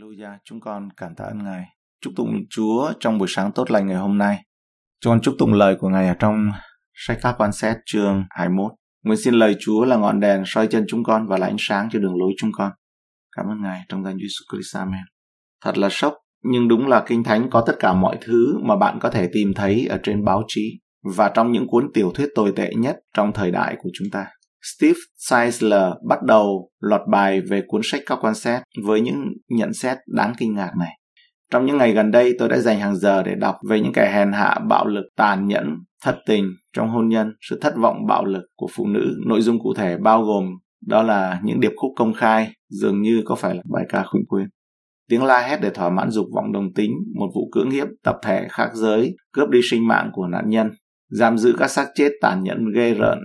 Hallelujah, chúng con cảm tạ ơn Ngài. Chúc tụng Chúa trong buổi sáng tốt lành ngày hôm nay. Chúng con chúc tụng lời của Ngài ở trong sách Pháp Quan Xét chương 21. Nguyện xin lời Chúa là ngọn đèn soi chân chúng con và là ánh sáng cho đường lối chúng con. Cảm ơn Ngài trong danh Jesus Christ, Amen. Thật là sốc, nhưng đúng là Kinh Thánh có tất cả mọi thứ mà bạn có thể tìm thấy ở trên báo chí và trong những cuốn tiểu thuyết tồi tệ nhất trong thời đại của chúng ta. Steve Zeisler bắt đầu loạt bài về cuốn sách Các Quan Xét với những nhận xét đáng kinh ngạc này. Trong những ngày gần đây, tôi đã dành hàng giờ để đọc về những kẻ hèn hạ, bạo lực, tàn nhẫn, thất tình trong hôn nhân, sự thất vọng bạo lực của phụ nữ. Nội dung cụ thể bao gồm đó là những điệp khúc công khai, dường như có phải là bài ca khủng quyên, tiếng la hét để thỏa mãn dục vọng đồng tính, một vụ cưỡng hiếp tập thể khác giới, cướp đi sinh mạng của nạn nhân, giam giữ các xác chết tàn nhẫn ghê rợn.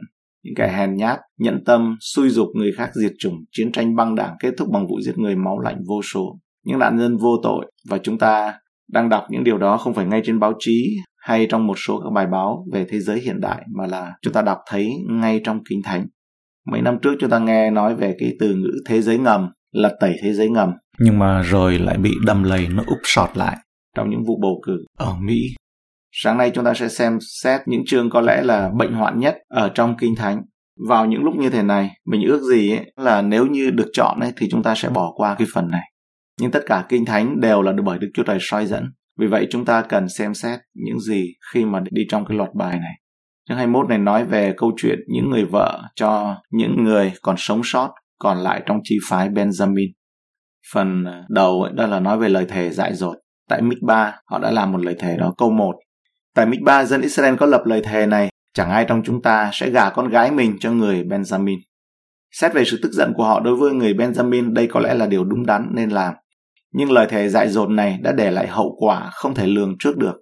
Những kẻ hèn nhát, nhẫn tâm, xui dục người khác diệt chủng, chiến tranh băng đảng kết thúc bằng vụ giết người máu lạnh vô số, những nạn nhân vô tội. Và chúng ta đang đọc những điều đó không phải ngay trên báo chí hay trong một số các bài báo về thế giới hiện đại, mà là chúng ta đọc thấy ngay trong Kinh Thánh. Mấy năm trước chúng ta nghe nói về cái từ ngữ thế giới ngầm, lật tẩy thế giới ngầm, nhưng mà rồi lại bị đầm lầy nó úp sọt lại trong những vụ bầu cử ở Mỹ. Sáng nay chúng ta sẽ xem xét những chương có lẽ là bệnh hoạn nhất ở trong Kinh Thánh. Vào những lúc như thế này, mình ước gì là nếu như được chọn thì chúng ta sẽ bỏ qua cái phần này. Nhưng tất cả Kinh Thánh đều là bởi Đức Chúa Trời soi dẫn. Vì vậy chúng ta cần xem xét những gì khi mà đi trong cái loạt bài này. Chương 21 này nói về câu chuyện những người vợ cho những người còn sống sót còn lại trong chi phái Benjamin. Phần đầu đó là nói về lời thề dại dột. Tại Micpah họ đã làm một lời thề đó. Câu 1: Tại Micpah, dân Israel có lập lời thề này: chẳng ai trong chúng ta sẽ gả con gái mình cho người Benjamin. Xét về sự tức giận của họ đối với người Benjamin, đây có lẽ là điều đúng đắn nên làm. Nhưng lời thề dại dột này đã để lại hậu quả không thể lường trước được.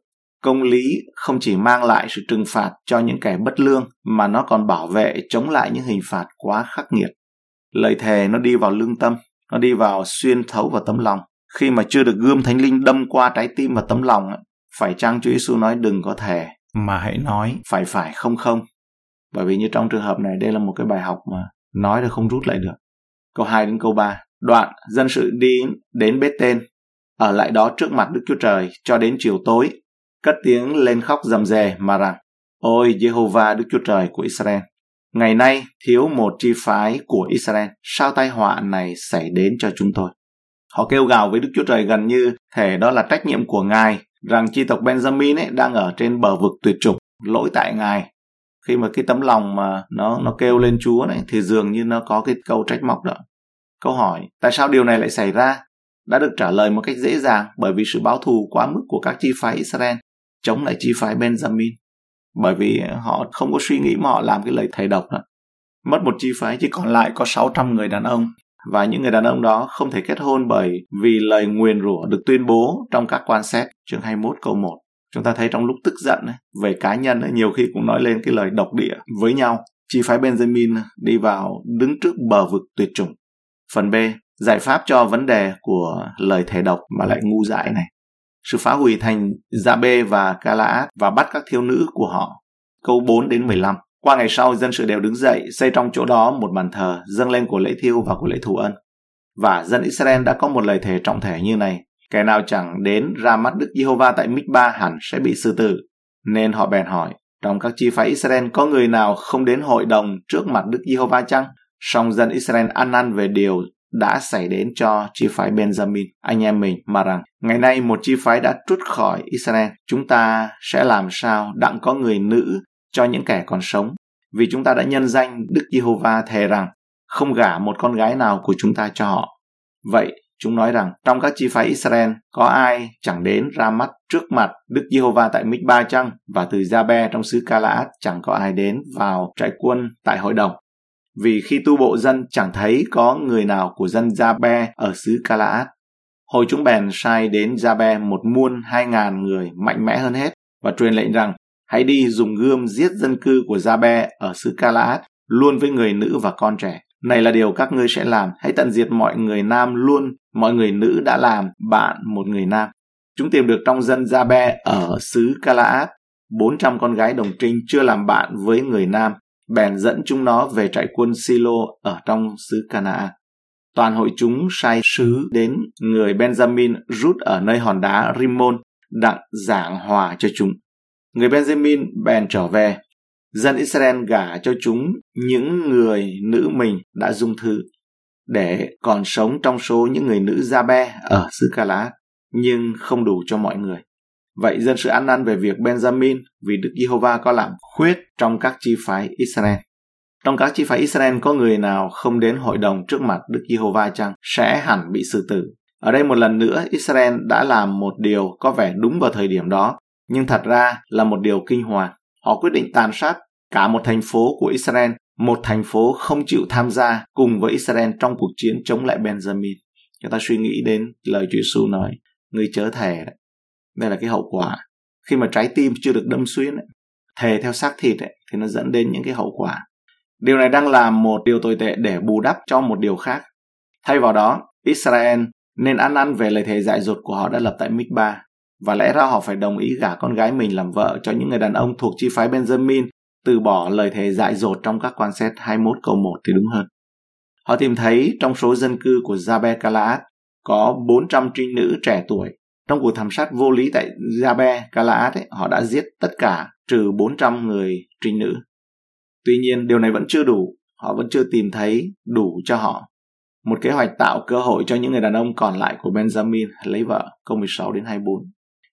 Công lý không chỉ mang lại sự trừng phạt cho những kẻ bất lương, mà nó còn bảo vệ chống lại những hình phạt quá khắc nghiệt. Lời thề nó đi vào lương tâm, nó đi vào xuyên thấu vào tấm lòng. Khi mà chưa được gươm thánh linh đâm qua trái tim và tấm lòng, phải chăng Chúa Giêsu nói đừng có thề, mà hãy nói phải không không? Bởi vì như trong trường hợp này, đây là một cái bài học mà nói là không rút lại được. Câu 2 đến câu 3: Đoạn dân sự đi đến Bết-tên, ở lại đó trước mặt Đức Chúa Trời cho đến chiều tối, cất tiếng lên khóc rầm rề mà rằng: Ôi Giê-hô-va Đức Chúa Trời của Israel, ngày nay thiếu một chi phái của Israel, sao tai họa này xảy đến cho chúng tôi? Họ kêu gào với Đức Chúa Trời gần như thể đó là trách nhiệm của Ngài, rằng chi tộc Benjamin đang ở trên bờ vực tuyệt chủng, lỗi tại Ngài. Khi mà cái tấm lòng mà nó kêu lên Chúa này, thì dường như nó có cái câu trách móc đó. Câu hỏi tại sao điều này lại xảy ra đã được trả lời một cách dễ dàng, bởi vì sự báo thù quá mức của các chi phái Israel chống lại chi phái Benjamin, bởi vì họ không có suy nghĩ mà họ làm cái lời thề độc đó. Mất một chi phái, chỉ còn lại có 600 người đàn ông, và những người đàn ông đó không thể kết hôn bởi vì lời nguyền rủa được tuyên bố trong các quan xét chương 21 câu 1. Chúng ta thấy trong lúc tức giận về cá nhân nhiều khi cũng nói lên cái lời độc địa với nhau. Chi phái Benjamin đi vào đứng trước bờ vực tuyệt chủng. Phần B, giải pháp cho vấn đề của lời thề độc mà lại ngu dại này: sự phá hủy thành Gia-bê và Ca-la-át và bắt các thiếu nữ của họ. Câu 4 đến 15: Qua ngày sau, dân sự đều đứng dậy, xây trong chỗ đó một bàn thờ, dâng lên của lễ thiêu và của lễ thù ân. Và dân Israel đã có một lời thề trọng thể như này: kẻ nào chẳng đến ra mắt Đức Giê-hô-va tại Mích-ba hẳn sẽ bị xử tử. Nên họ bèn hỏi, trong các chi phái Israel có người nào không đến hội đồng trước mặt Đức Giê-hô-va chăng? Song dân Israel ăn năn về điều đã xảy đến cho chi phái Benjamin, anh em mình, mà rằng: ngày nay một chi phái đã trút khỏi Israel, chúng ta sẽ làm sao đặng có người nữ cho những kẻ còn sống, vì chúng ta đã nhân danh Đức Giê-hô-va thề rằng không gả một con gái nào của chúng ta cho họ. Vậy chúng nói rằng, trong các chi phái Israel có ai chẳng đến ra mắt trước mặt Đức Giê-hô-va tại Mích-ba chăng? Và từ Gia-be trong xứ Ca-la-át chẳng có ai đến vào trại quân tại hội đồng, vì khi tu bộ dân chẳng thấy có người nào của dân Gia-be ở xứ Ca-la-át. Hồi chúng bèn sai đến Gia-be một muôn 2.000 người mạnh mẽ hơn hết và truyền lệnh rằng: hãy đi dùng gươm giết dân cư của Gia-be ở xứ Ca-la-át, luôn với người nữ và con trẻ. Này là điều các ngươi sẽ làm: hãy tận diệt mọi người nam luôn mọi người nữ đã làm bạn một người nam. Chúng tìm được trong dân Gia-be ở xứ Ca-la-át 400 con gái đồng trinh chưa làm bạn với người nam, bèn dẫn chúng nó về trại quân Shiloh ở trong xứ Canaan. toàn hội chúng sai sứ đến người Benjamin rút ở nơi hòn đá Rimmon đặng giảng hòa cho chúng. Người Benjamin bèn trở về, dân Israel gả cho chúng những người nữ mình đã dung thứ để còn sống trong số những người nữ Gia-be ở xứ Ca-la, nhưng không đủ cho mọi người. Vậy dân sự ăn năn về việc Benjamin vì Đức Giê-hô-va có làm khuyết trong các chi phái Israel. Trong các chi phái Israel có người nào không đến hội đồng trước mặt Đức Giê-hô-va chăng sẽ hẳn bị xử tử. Ở đây một lần nữa Israel đã làm một điều có vẻ đúng vào thời điểm đó, nhưng thật ra là một điều kinh hoàng. Họ quyết định tàn sát cả một thành phố của Israel, một thành phố không chịu tham gia cùng với Israel trong cuộc chiến chống lại Benjamin. Chúng ta suy nghĩ đến lời Chúa Giêsu nói, người chớ thề đấy. Đây là cái hậu quả. Khi mà trái tim chưa được đâm xuyên, thề theo xác thịt thì nó dẫn đến những cái hậu quả. Điều này đang là một điều tồi tệ để bù đắp cho một điều khác. Thay vào đó, Israel nên ăn năn về lời thề dại dột của họ đã lập tại Micpa, và lẽ ra họ phải đồng ý gả con gái mình làm vợ cho những người đàn ông thuộc chi phái Benjamin, từ bỏ lời thề dại dột trong các quan xét 21 câu 1 thì đúng hơn. Họ tìm thấy trong số dân cư của Gia-be Ca-la-át có 400 trinh nữ trẻ tuổi. Trong cuộc thảm sát vô lý tại Gia-be Ca-la-át họ đã giết tất cả trừ 400 người trinh nữ. Tuy nhiên điều này vẫn chưa đủ, họ vẫn chưa tìm thấy đủ cho họ. Một kế hoạch tạo cơ hội cho những người đàn ông còn lại của Benjamin lấy vợ, câu 16 đến 24.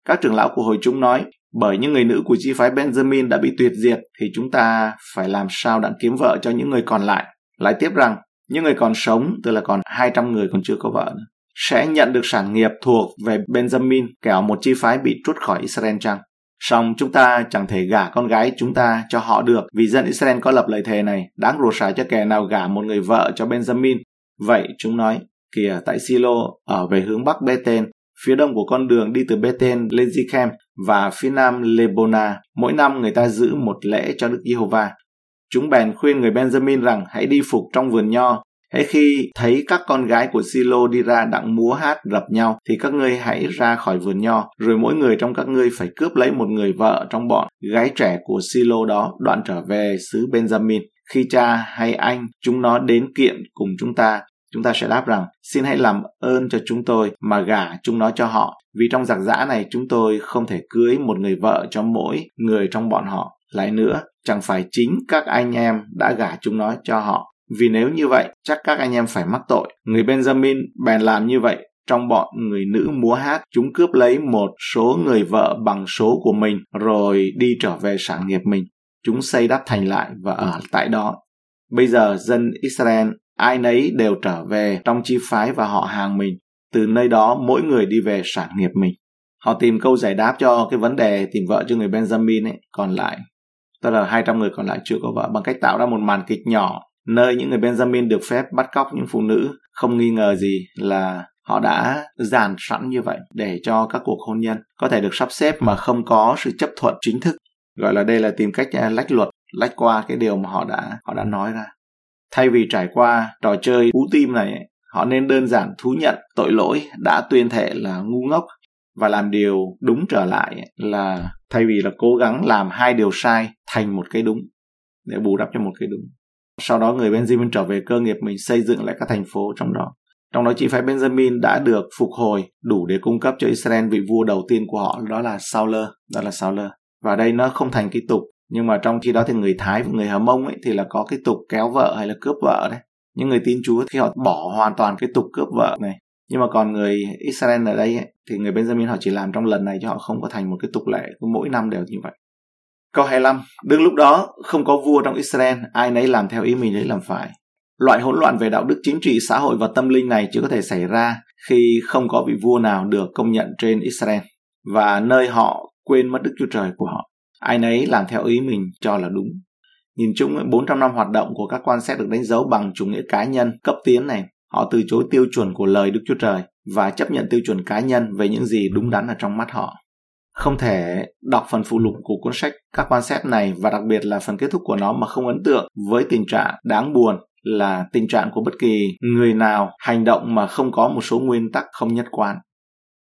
Các trưởng lão của hội chúng nói, bởi những người nữ của chi phái Benjamin đã bị tuyệt diệt thì chúng ta phải làm sao đặng kiếm vợ cho những người còn lại. Lại tiếp rằng, những người còn sống, tức là còn 200 người còn chưa có vợ nữa, sẽ nhận được sản nghiệp thuộc về Benjamin, kẻo một chi phái bị trút khỏi Israel chăng. Song chúng ta chẳng thể gả con gái chúng ta cho họ được, vì dân Israel có lập lời thề này, đáng ruột sải cho kẻ nào gả một người vợ cho Benjamin. Vậy chúng nói, kìa tại Shiloh ở về hướng bắc Bethel, phía đông của con đường đi từ Bethel lên Zikem và phía nam Lebona, mỗi năm người ta giữ một lễ cho Đức Giê-hô-va. Chúng bèn khuyên người Benjamin rằng hãy đi phục trong vườn nho, hễ khi thấy các con gái của Shiloh đi ra đặng múa hát rập nhau thì các ngươi hãy ra khỏi vườn nho, rồi mỗi người trong các ngươi phải cướp lấy một người vợ trong bọn gái trẻ của Shiloh đó, đoạn trở về xứ Benjamin. Khi cha hay anh chúng nó đến kiện cùng chúng ta sẽ đáp rằng, xin hãy làm ơn cho chúng tôi mà gả chúng nó cho họ, vì trong giặc giã này chúng tôi không thể cưới một người vợ cho mỗi người trong bọn họ. Lại nữa, chẳng phải chính các anh em đã gả chúng nó cho họ, vì nếu như vậy chắc các anh em phải mắc tội. Người Benjamin bèn làm như vậy, trong bọn người nữ múa hát chúng cướp lấy một số người vợ bằng số của mình rồi đi trở về sản nghiệp mình. Chúng xây đắp thành lại và ở tại đó. Bây giờ dân Israel ai nấy đều trở về trong chi phái và họ hàng mình, từ nơi đó mỗi người đi về sản nghiệp mình. Họ tìm câu giải đáp cho cái vấn đề tìm vợ cho người Benjamin còn lại, tức là 200 người còn lại chưa có vợ, bằng cách tạo ra một màn kịch nhỏ nơi những người Benjamin được phép bắt cóc những phụ nữ. Không nghi ngờ gì là họ đã dàn sẵn như vậy để cho các cuộc hôn nhân có thể được sắp xếp mà không có sự chấp thuận chính thức. Gọi là đây là tìm cách lách luật, lách qua cái điều mà họ đã nói ra. Thay vì trải qua trò chơi hú tim này, họ nên đơn giản thú nhận tội lỗi đã tuyên thệ là ngu ngốc và làm điều đúng trở lại, là thay vì là cố gắng làm hai điều sai thành một cái đúng để bù đắp cho một cái đúng. Sau đó người Benjamin trở về cơ nghiệp mình, xây dựng lại các thành phố trong đó. Trong đó chi phái Benjamin đã được phục hồi đủ để cung cấp cho Israel vị vua đầu tiên của họ, đó là Saul. Và đây nó không thành cái tục, nhưng mà trong khi đó thì người Thái và người Hờ Mông thì là có cái tục kéo vợ hay là cướp vợ đấy. Những người tin Chúa thì họ bỏ hoàn toàn cái tục cướp vợ này. Nhưng mà còn người Israel ở đây thì người Benjamin họ chỉ làm trong lần này, chứ họ không có thành một cái tục lệ mỗi năm đều như vậy. Câu 25, đương lúc đó không có vua trong Israel, ai nấy làm theo ý mình lấy làm phải. Loại hỗn loạn về đạo đức, chính trị, xã hội và tâm linh này chỉ có thể xảy ra khi không có vị vua nào được công nhận trên Israel, và nơi họ quên mất Đức Chúa Trời của họ. Ai nấy làm theo ý mình cho là đúng. Nhìn chung, 400 năm hoạt động của các quan xét được đánh dấu bằng chủ nghĩa cá nhân cấp tiến này. Họ từ chối tiêu chuẩn của lời Đức Chúa Trời và chấp nhận tiêu chuẩn cá nhân về những gì đúng đắn ở trong mắt họ. Không thể đọc phần phụ lục của cuốn sách các quan xét này, và đặc biệt là phần kết thúc của nó, mà không ấn tượng với tình trạng đáng buồn là tình trạng của bất kỳ người nào hành động mà không có một số nguyên tắc không nhất quán.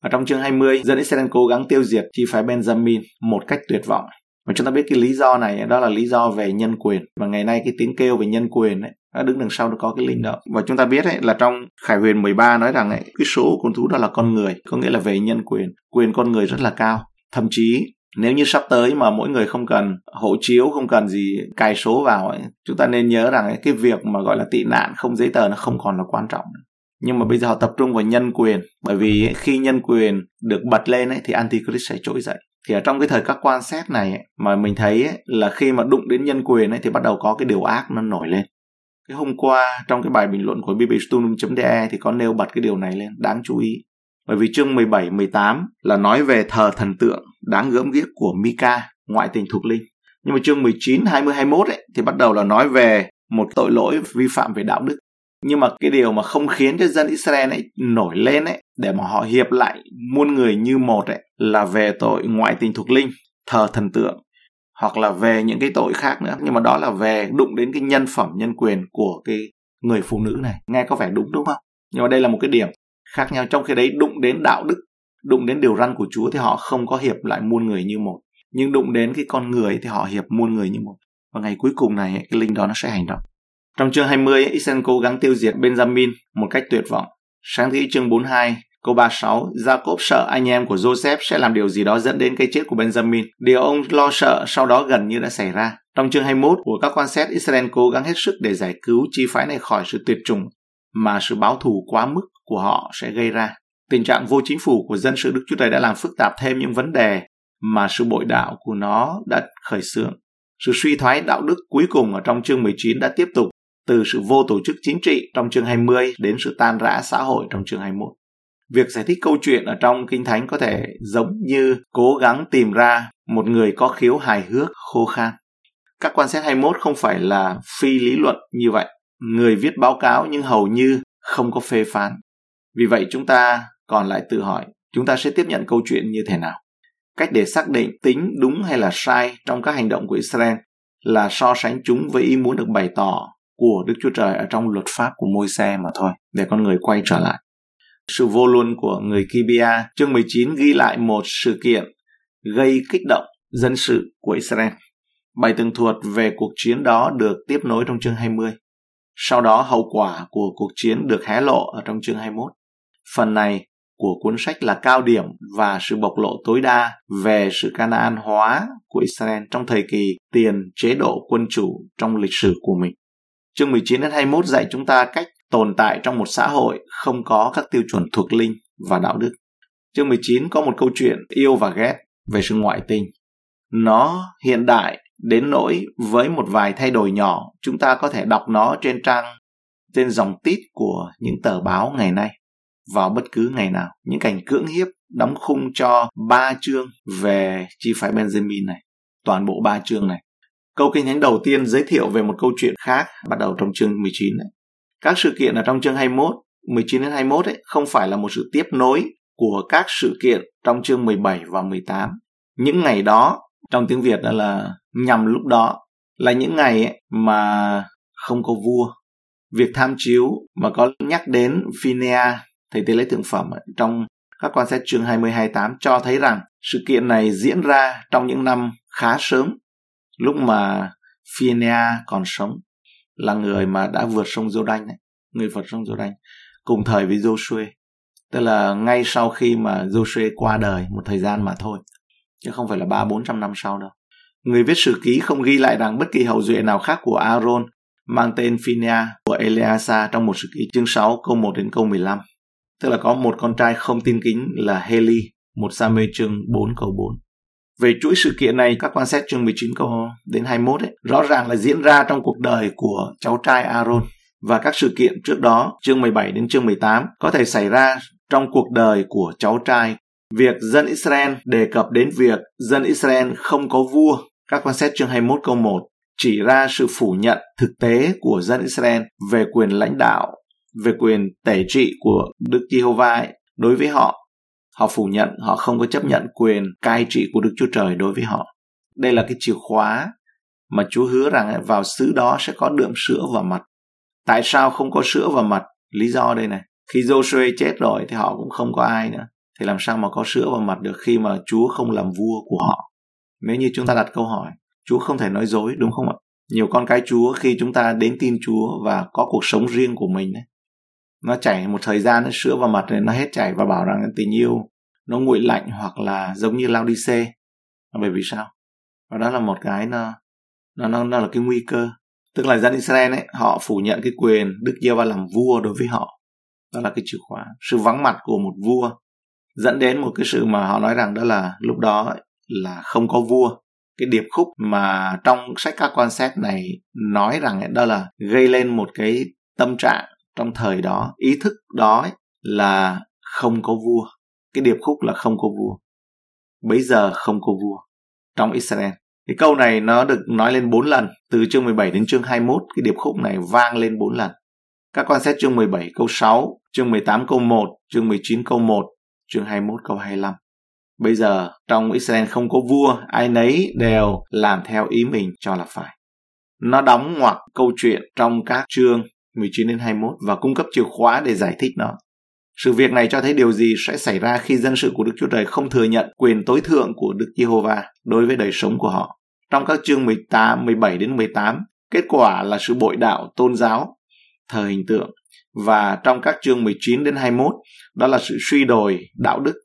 Ở trong chương 20, dân Israel cố gắng tiêu diệt chi phái Benjamin một cách tuyệt vọng. Mà chúng ta biết cái lý do này, đó là lý do về nhân quyền. Và ngày nay cái tiếng kêu về nhân quyền đứng đằng sau nó có cái linh đó. Và chúng ta biết là trong Khải Huyền 13 nói rằng cái số của con thú đó là con người, có nghĩa là về nhân quyền con người rất là cao. Thậm chí nếu như sắp tới mà mỗi người không cần hộ chiếu, không cần gì cài số vào chúng ta nên nhớ rằng cái việc mà gọi là tị nạn không giấy tờ nó không còn là quan trọng. Nhưng mà bây giờ họ tập trung vào nhân quyền, bởi vì khi nhân quyền được bật lên thì Antichrist sẽ trỗi dậy. Thì ở trong cái thời các quan xét này mà mình thấy là khi mà đụng đến nhân quyền thì bắt đầu có cái điều ác nó nổi lên. Cái hôm qua trong cái bài bình luận của biblestudium.de thì có nêu bật cái điều này lên, đáng chú ý. Bởi vì chương 17-18 là nói về thờ thần tượng đáng gớm ghiếc của Micah, ngoại tình thuộc linh. Nhưng mà chương 19-20-21 thì bắt đầu là nói về một tội lỗi vi phạm về đạo đức. Nhưng mà cái điều mà không khiến cho dân Israel nổi lên để mà họ hiệp lại muôn người như một là về tội ngoại tình thuộc linh, thờ thần tượng, hoặc là về những cái tội khác nữa. Nhưng mà đó là về đụng đến cái nhân phẩm, nhân quyền của cái người phụ nữ này. Nghe có vẻ đúng không? Nhưng mà đây là một cái điểm khác nhau. Trong khi đấy đụng đến đạo đức, đụng đến điều răn của Chúa thì họ không có hiệp lại muôn người như một. Nhưng đụng đến cái con người thì họ hiệp muôn người như một. Và ngày cuối cùng này cái linh đó nó sẽ hành động. Trong chương 20, Israel cố gắng tiêu diệt Benjamin một cách tuyệt vọng. Sáng thế chương 42, câu 36, Jacob sợ anh em của Joseph sẽ làm điều gì đó dẫn đến cái chết của Benjamin. Điều ông lo sợ sau đó gần như đã xảy ra. Trong chương 21 của các quan xét, Israel cố gắng hết sức để giải cứu chi phái này khỏi sự tuyệt chủng mà sự báo thù quá mức của họ sẽ gây ra. Tình trạng vô chính phủ của dân sự Đức Chúa Trời đã làm phức tạp thêm những vấn đề mà sự bội đạo của nó đã khởi xướng. Sự suy thoái đạo đức cuối cùng ở trong chương 19 đã tiếp tục từ sự vô tổ chức chính trị trong chương 20 đến sự tan rã xã hội trong chương 21. Việc giải thích câu chuyện ở trong Kinh Thánh có thể giống như cố gắng tìm ra một người có khiếu hài hước khô khan. Các quan sát 21 không phải là phi lý luận như vậy. Người viết báo cáo nhưng hầu như không có phê phán. Vì vậy chúng ta còn lại tự hỏi, chúng ta sẽ tiếp nhận câu chuyện như thế nào? Cách để xác định tính đúng hay là sai trong các hành động của Israel là so sánh chúng với ý muốn được bày tỏ của Đức Chúa Trời ở trong luật pháp của Môi-se mà thôi, để con người quay trở lại. Sự vô luân của người Gibeah, chương 19 ghi lại một sự kiện gây kích động dân sự của Israel. Bài tường thuật về cuộc chiến đó được tiếp nối trong chương 20. Sau đó hậu quả của cuộc chiến được hé lộ ở trong chương 21. Phần này của cuốn sách là cao điểm và sự bộc lộ tối đa về sự Canaan hóa của Israel trong thời kỳ tiền chế độ quân chủ trong lịch sử của mình. Chương 19-21 dạy chúng ta cách tồn tại trong một xã hội không có các tiêu chuẩn thuộc linh và đạo đức. Chương 19 có một câu chuyện yêu và ghét về sự ngoại tình. Nó hiện đại đến nỗi với một vài thay đổi nhỏ, chúng ta có thể đọc nó trên dòng tít của những tờ báo ngày nay vào bất cứ ngày nào. Những cảnh cưỡng hiếp đóng khung cho 3 chương về chi phái Benjamin này, toàn bộ 3 chương này. Câu Kinh Thánh đầu tiên giới thiệu về một câu chuyện khác bắt đầu trong chương 19. Các sự kiện ở trong chương 21, 19-21 không phải là một sự tiếp nối của các sự kiện trong chương 17 và 18. Những ngày đó, trong tiếng Việt là nhằm lúc đó, là những ngày mà không có vua. Việc tham chiếu mà có nhắc đến Phinehas, thầy tế lễ thượng phẩm trong các quan sát chương 20-28 cho thấy rằng sự kiện này diễn ra trong những năm khá sớm, lúc mà Phinehas còn sống, là người mà đã vượt sông Giô-đanh, người vượt sông Giô-đanh cùng thời với Joshua, tức là ngay sau khi mà Joshua qua đời một thời gian mà thôi, chứ không phải là 300-400 năm sau đâu. Người viết sử ký không ghi lại rằng bất kỳ hậu duệ nào khác của Aaron mang tên Phinehas của Eleazar trong một sử ký chương 6 câu 1 đến câu 15, tức là có một con trai không tin kính là Heli, 1 Samuel chương 4 câu 4. Về chuỗi sự kiện này, các quan sát chương 19 câu đến 21 rõ ràng là diễn ra trong cuộc đời của cháu trai Aaron, và các sự kiện trước đó, chương 17 đến chương 18 có thể xảy ra trong cuộc đời của cháu trai. Việc dân Israel đề cập đến việc dân Israel không có vua, các quan sát chương 21 câu 1 chỉ ra sự phủ nhận thực tế của dân Israel về quyền lãnh đạo, về quyền tể trị của Đức Giê-hô-va đối với họ. Họ phủ nhận, họ không có chấp nhận quyền cai trị của Đức Chúa Trời đối với họ. Đây là cái chìa khóa mà Chúa hứa rằng vào xứ đó sẽ có đượm sữa và mật. Tại sao không có sữa và mật? Lý do đây này, khi Joshua chết rồi thì họ cũng không có ai nữa. Thì làm sao mà có sữa và mật được khi mà Chúa không làm vua của họ? Nếu như chúng ta đặt câu hỏi, Chúa không thể nói dối đúng không ạ? Nhiều con cái Chúa khi chúng ta đến tin Chúa và có cuộc sống riêng của mình ấy, nó chảy một thời gian, nó sữa vào mặt này, nó hết chảy và bảo rằng tình yêu nó nguội lạnh hoặc là giống như Laodicea. Bởi vì sao? Và đó là một cái nó là cái nguy cơ. Tức là dân Israel ấy, họ phủ nhận cái quyền Đức Giê-hô-va làm vua đối với họ. Đó là cái chìa khóa. Sự vắng mặt của một vua dẫn đến một cái sự mà họ nói rằng đó là lúc đó ấy, là không có vua. Cái điệp khúc mà trong sách các quan xét này nói rằng ấy, đó là gây lên một cái tâm trạng trong thời đó, ý thức đó ấy, là không có vua. Cái điệp khúc là không có vua. Bấy giờ không có vua trong Israel. Cái câu này nó được nói lên 4 lần. Từ chương 17 đến chương 21, cái điệp khúc này vang lên 4 lần. Các quan xét chương 17 câu 6, chương 18 câu 1, chương 19 câu 1, chương 21 câu 25. Bây giờ trong Israel không có vua, ai nấy đều làm theo ý mình cho là phải. Nó đóng ngoặc câu chuyện trong các chương 19 đến 21 và cung cấp chìa khóa để giải thích nó. Sự việc này cho thấy điều gì sẽ xảy ra khi dân sự của Đức Chúa Trời không thừa nhận quyền tối thượng của Đức Giê-hô-va đối với đời sống của họ. Trong các chương 17 đến 18, kết quả là sự bội đạo tôn giáo, thờ hình tượng. Và trong các chương 19 đến 21, đó là sự suy đồi đạo đức,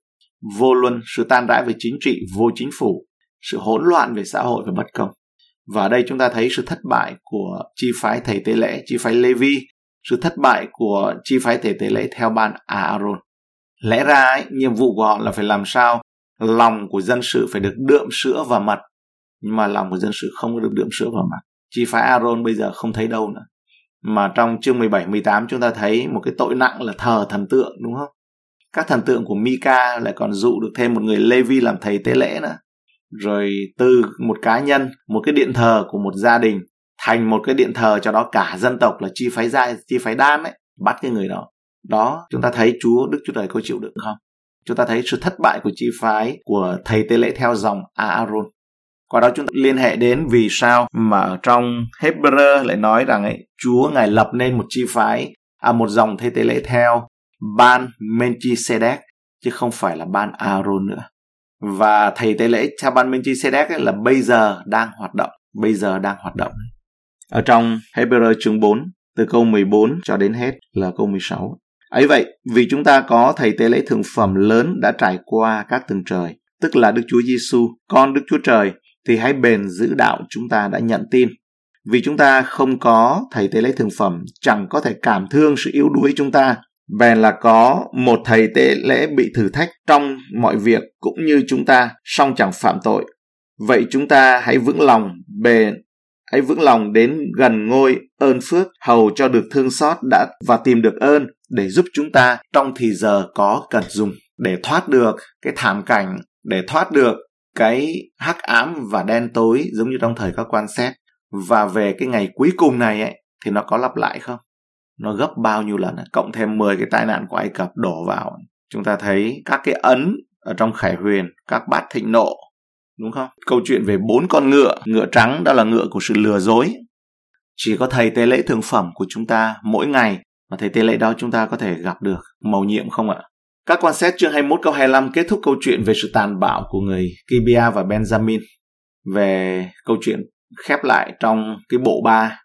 vô luân, sự tan rã về chính trị, vô chính phủ, sự hỗn loạn về xã hội và bất công. Và ở đây chúng ta thấy sự thất bại của chi phái thầy tế lễ, chi phái Levi, sự thất bại của chi phái thầy tế lễ theo ban Aaron. Lẽ ra ấy, nhiệm vụ của họ là phải làm sao lòng của dân sự phải được đượm sữa và mật, nhưng mà lòng của dân sự không có được đượm sữa và mật. Chi phái Aaron bây giờ không thấy đâu nữa. Mà trong chương 17-18 chúng ta thấy một cái tội nặng là thờ thần tượng, đúng không? Các thần tượng của Micah lại còn dụ được thêm một người Levi làm thầy tế lễ nữa. Rồi từ một cá nhân, một cái điện thờ của một gia đình thành một cái điện thờ cho đó cả dân tộc là chi phái Dan ấy, bắt cái người đó. Đó, chúng ta thấy Đức Chúa Trời có chịu đựng không? Chúng ta thấy sự thất bại của chi phái của thầy tế lễ theo dòng Aaron. Qua đó chúng ta liên hệ đến vì sao mà ở trong Hebrew lại nói rằng ấy, Chúa Ngài lập nên một dòng thầy tế lễ theo ban Melchizedek chứ không phải là ban Aaron nữa. Và thầy tế lễ theo ban Melchizedek ấy là bây giờ đang hoạt động. Ở trong Hebrew chương 4 từ câu 14 cho đến hết là câu 16. Ấy vậy, vì chúng ta có thầy tế lễ thượng phẩm lớn đã trải qua các tầng trời, tức là Đức Chúa Giêsu, con Đức Chúa Trời, thì hãy bền giữ đạo chúng ta đã nhận tin. Vì chúng ta không có thầy tế lễ thượng phẩm chẳng có thể cảm thương sự yếu đuối chúng ta, bèn là có một thầy tế lễ bị thử thách trong mọi việc cũng như chúng ta, song chẳng phạm tội. Vậy chúng ta hãy vững lòng đến gần ngôi ơn phước, hầu cho được thương xót đã và tìm được ơn để giúp chúng ta trong thì giờ có cần dùng, để thoát được cái thảm cảnh, để thoát được cái hắc ám và đen tối giống như trong thời các quan xét. Và về cái ngày cuối cùng này ấy, thì nó có lặp lại không? Nó gấp bao nhiêu lần, cộng thêm 10 cái tai nạn của Ai Cập đổ vào. Chúng ta thấy các cái ấn ở trong Khải Huyền, các bát thịnh nộ, đúng không? Câu chuyện về 4 con ngựa trắng, đó là ngựa của sự lừa dối. Chỉ có thầy tế lễ thượng phẩm của chúng ta mỗi ngày, mà thầy tế lễ đó chúng ta có thể gặp được. Mầu nhiệm không ạ? Các quan xét chương 21 câu 25 kết thúc câu chuyện về sự tàn bạo của người Gibeah và Benjamin. Về câu chuyện khép lại trong cái bộ 3,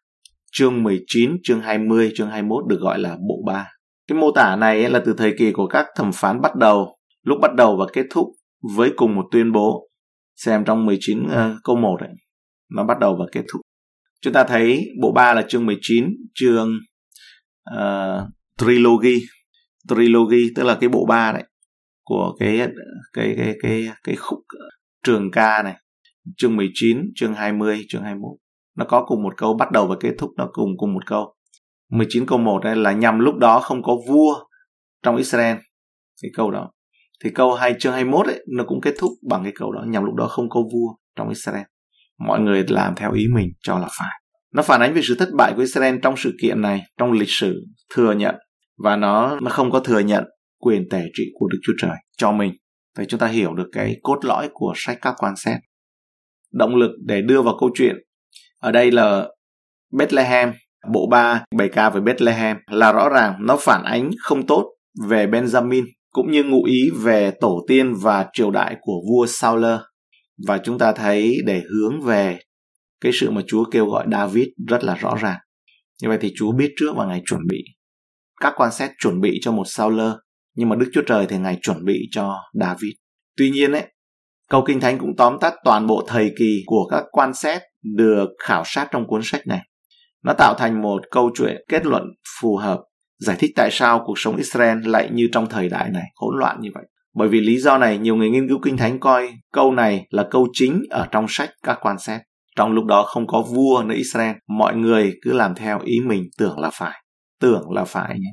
chương 19, chương 20, chương 21 được gọi là bộ 3. Cái mô tả này là từ thời kỳ của các thẩm phán bắt đầu, lúc bắt đầu và kết thúc với cùng một tuyên bố. Xem trong 19 câu 1 ấy, nó bắt đầu và kết thúc. Chúng ta thấy bộ 3 là chương 19, chương Trilogy, tức là cái bộ 3 đấy, của cái khúc trường ca này, chương 19, chương 20, chương 21. Nó có cùng một câu bắt đầu và kết thúc, nó cùng một câu. 19 câu 1 đây là nhằm lúc đó không có vua trong Israel. Cái câu đó. Thì câu 2 chương 21 ấy, nó cũng kết thúc bằng cái câu đó, nhằm lúc đó không có vua trong Israel. Mọi người làm theo ý mình cho là phải. Nó phản ánh về sự thất bại của Israel trong sự kiện này, trong lịch sử thừa nhận, và nó không có thừa nhận quyền tể trị của Đức Chúa Trời cho mình. Vậy chúng ta hiểu được cái cốt lõi của sách các quan xét. Động lực để đưa vào câu chuyện ở đây là Bethlehem, bộ 3, bài ca về Bethlehem là rõ ràng nó phản ánh không tốt về Benjamin cũng như ngụ ý về tổ tiên và triều đại của vua Saul. Và chúng ta thấy để hướng về cái sự mà Chúa kêu gọi David rất là rõ ràng. Như vậy thì Chúa biết trước và Ngài chuẩn bị. Các quan xét chuẩn bị cho một Sao-lơ, nhưng mà Đức Chúa Trời thì Ngài chuẩn bị cho David. Tuy nhiên ấy, câu Kinh Thánh cũng tóm tắt toàn bộ thời kỳ của các quan xét được khảo sát trong cuốn sách này. Nó tạo thành một câu chuyện kết luận phù hợp, giải thích tại sao cuộc sống Israel lại như trong thời đại này, hỗn loạn như vậy. Bởi vì lý do này, nhiều người nghiên cứu Kinh Thánh coi câu này là câu chính ở trong sách các quan xét. Trong lúc đó không có vua nữa Israel, mọi người cứ làm theo ý mình, tưởng là phải nhé.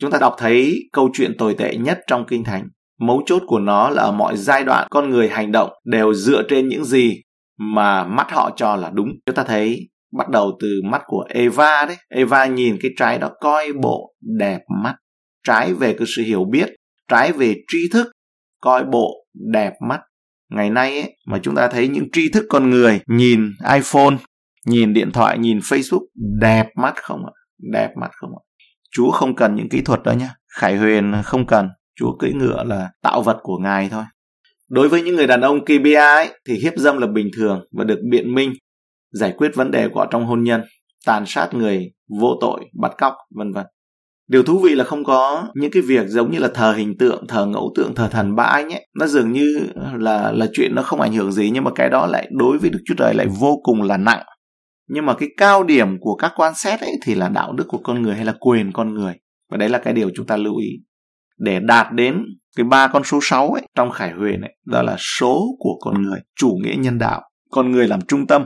Chúng ta đọc thấy câu chuyện tồi tệ nhất trong Kinh Thánh. Mấu chốt của nó là ở mọi giai đoạn con người hành động đều dựa trên những gì mà mắt họ cho là đúng. Chúng ta thấy bắt đầu từ mắt của Eva đấy. Eva nhìn cái trái đó coi bộ đẹp mắt. Trái về cái sự hiểu biết, trái về tri thức, coi bộ đẹp mắt. Ngày nay ấy, mà chúng ta thấy những tri thức con người nhìn iPhone, nhìn điện thoại, nhìn Facebook, đẹp mắt không ạ? Đẹp mắt không ạ? Chúa không cần những kỹ thuật đó nhé. Khải Huyền không cần. Chúa cưỡi ngựa là tạo vật của Ngài thôi. Đối với những người đàn ông Gibeah ấy, thì hiếp dâm là bình thường và được biện minh, giải quyết vấn đề của họ trong hôn nhân, tàn sát người vô tội, bắt cóc, vân vân. Điều thú vị là không có những cái việc giống như là thờ hình tượng, thờ ngẫu tượng, thờ thần bãi nhé. Nó dường như là chuyện nó không ảnh hưởng gì, nhưng mà cái đó lại đối với Đức Chúa Trời lại vô cùng là nặng. Nhưng mà cái cao điểm của các quan xét ấy thì là đạo đức của con người hay là quyền con người. Và đấy là cái điều chúng ta lưu ý. Để đạt đến cái 3 con số 6 ấy, trong Khải Huyền ấy, đó là số của con người, chủ nghĩa nhân đạo, con người làm trung tâm,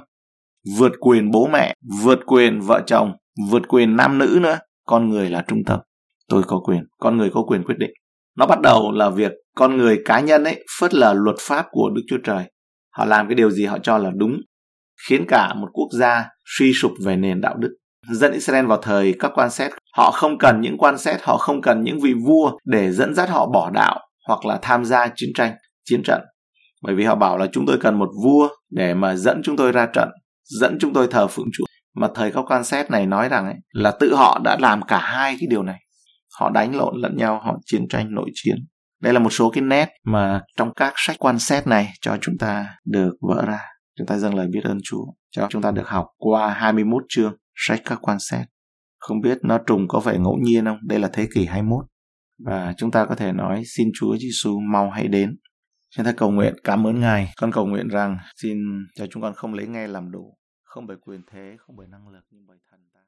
vượt quyền bố mẹ, vượt quyền vợ chồng, vượt quyền nam nữ nữa. Con người là trung tâm. Tôi có quyền, con người có quyền quyết định. Nó bắt đầu là việc con người cá nhân ấy phớt lờ luật pháp của Đức Chúa Trời. Họ làm cái điều gì họ cho là đúng, khiến cả một quốc gia suy sụp về nền đạo đức. Dân Israel vào thời các quan xét, họ không cần những quan xét, họ không cần những vị vua để dẫn dắt họ bỏ đạo hoặc là tham gia chiến tranh, chiến trận. Bởi vì họ bảo là chúng tôi cần một vua để mà dẫn chúng tôi ra trận, dẫn chúng tôi thờ phượng Chúa. Mà thời các quan xét này nói rằng ấy, là tự họ đã làm cả hai cái điều này. Họ đánh lộn lẫn nhau, họ chiến tranh, nội chiến. Đây là một số cái nét mà trong các sách quan xét này cho chúng ta được vỡ ra. Chúng ta dâng lời biết ơn Chúa cho chúng ta được học qua 21 chương sách các quan xét. Không biết nó trùng có phải ngẫu nhiên không? Đây là thế kỷ 21. Và chúng ta có thể nói xin Chúa Giêsu mau hãy đến. Chúng ta cầu nguyện cảm ơn Ngài. Con cầu nguyện rằng xin cho chúng con không lấy nghe làm đủ, không bởi quyền thế, không bởi năng lực, nhưng bởi thần ta.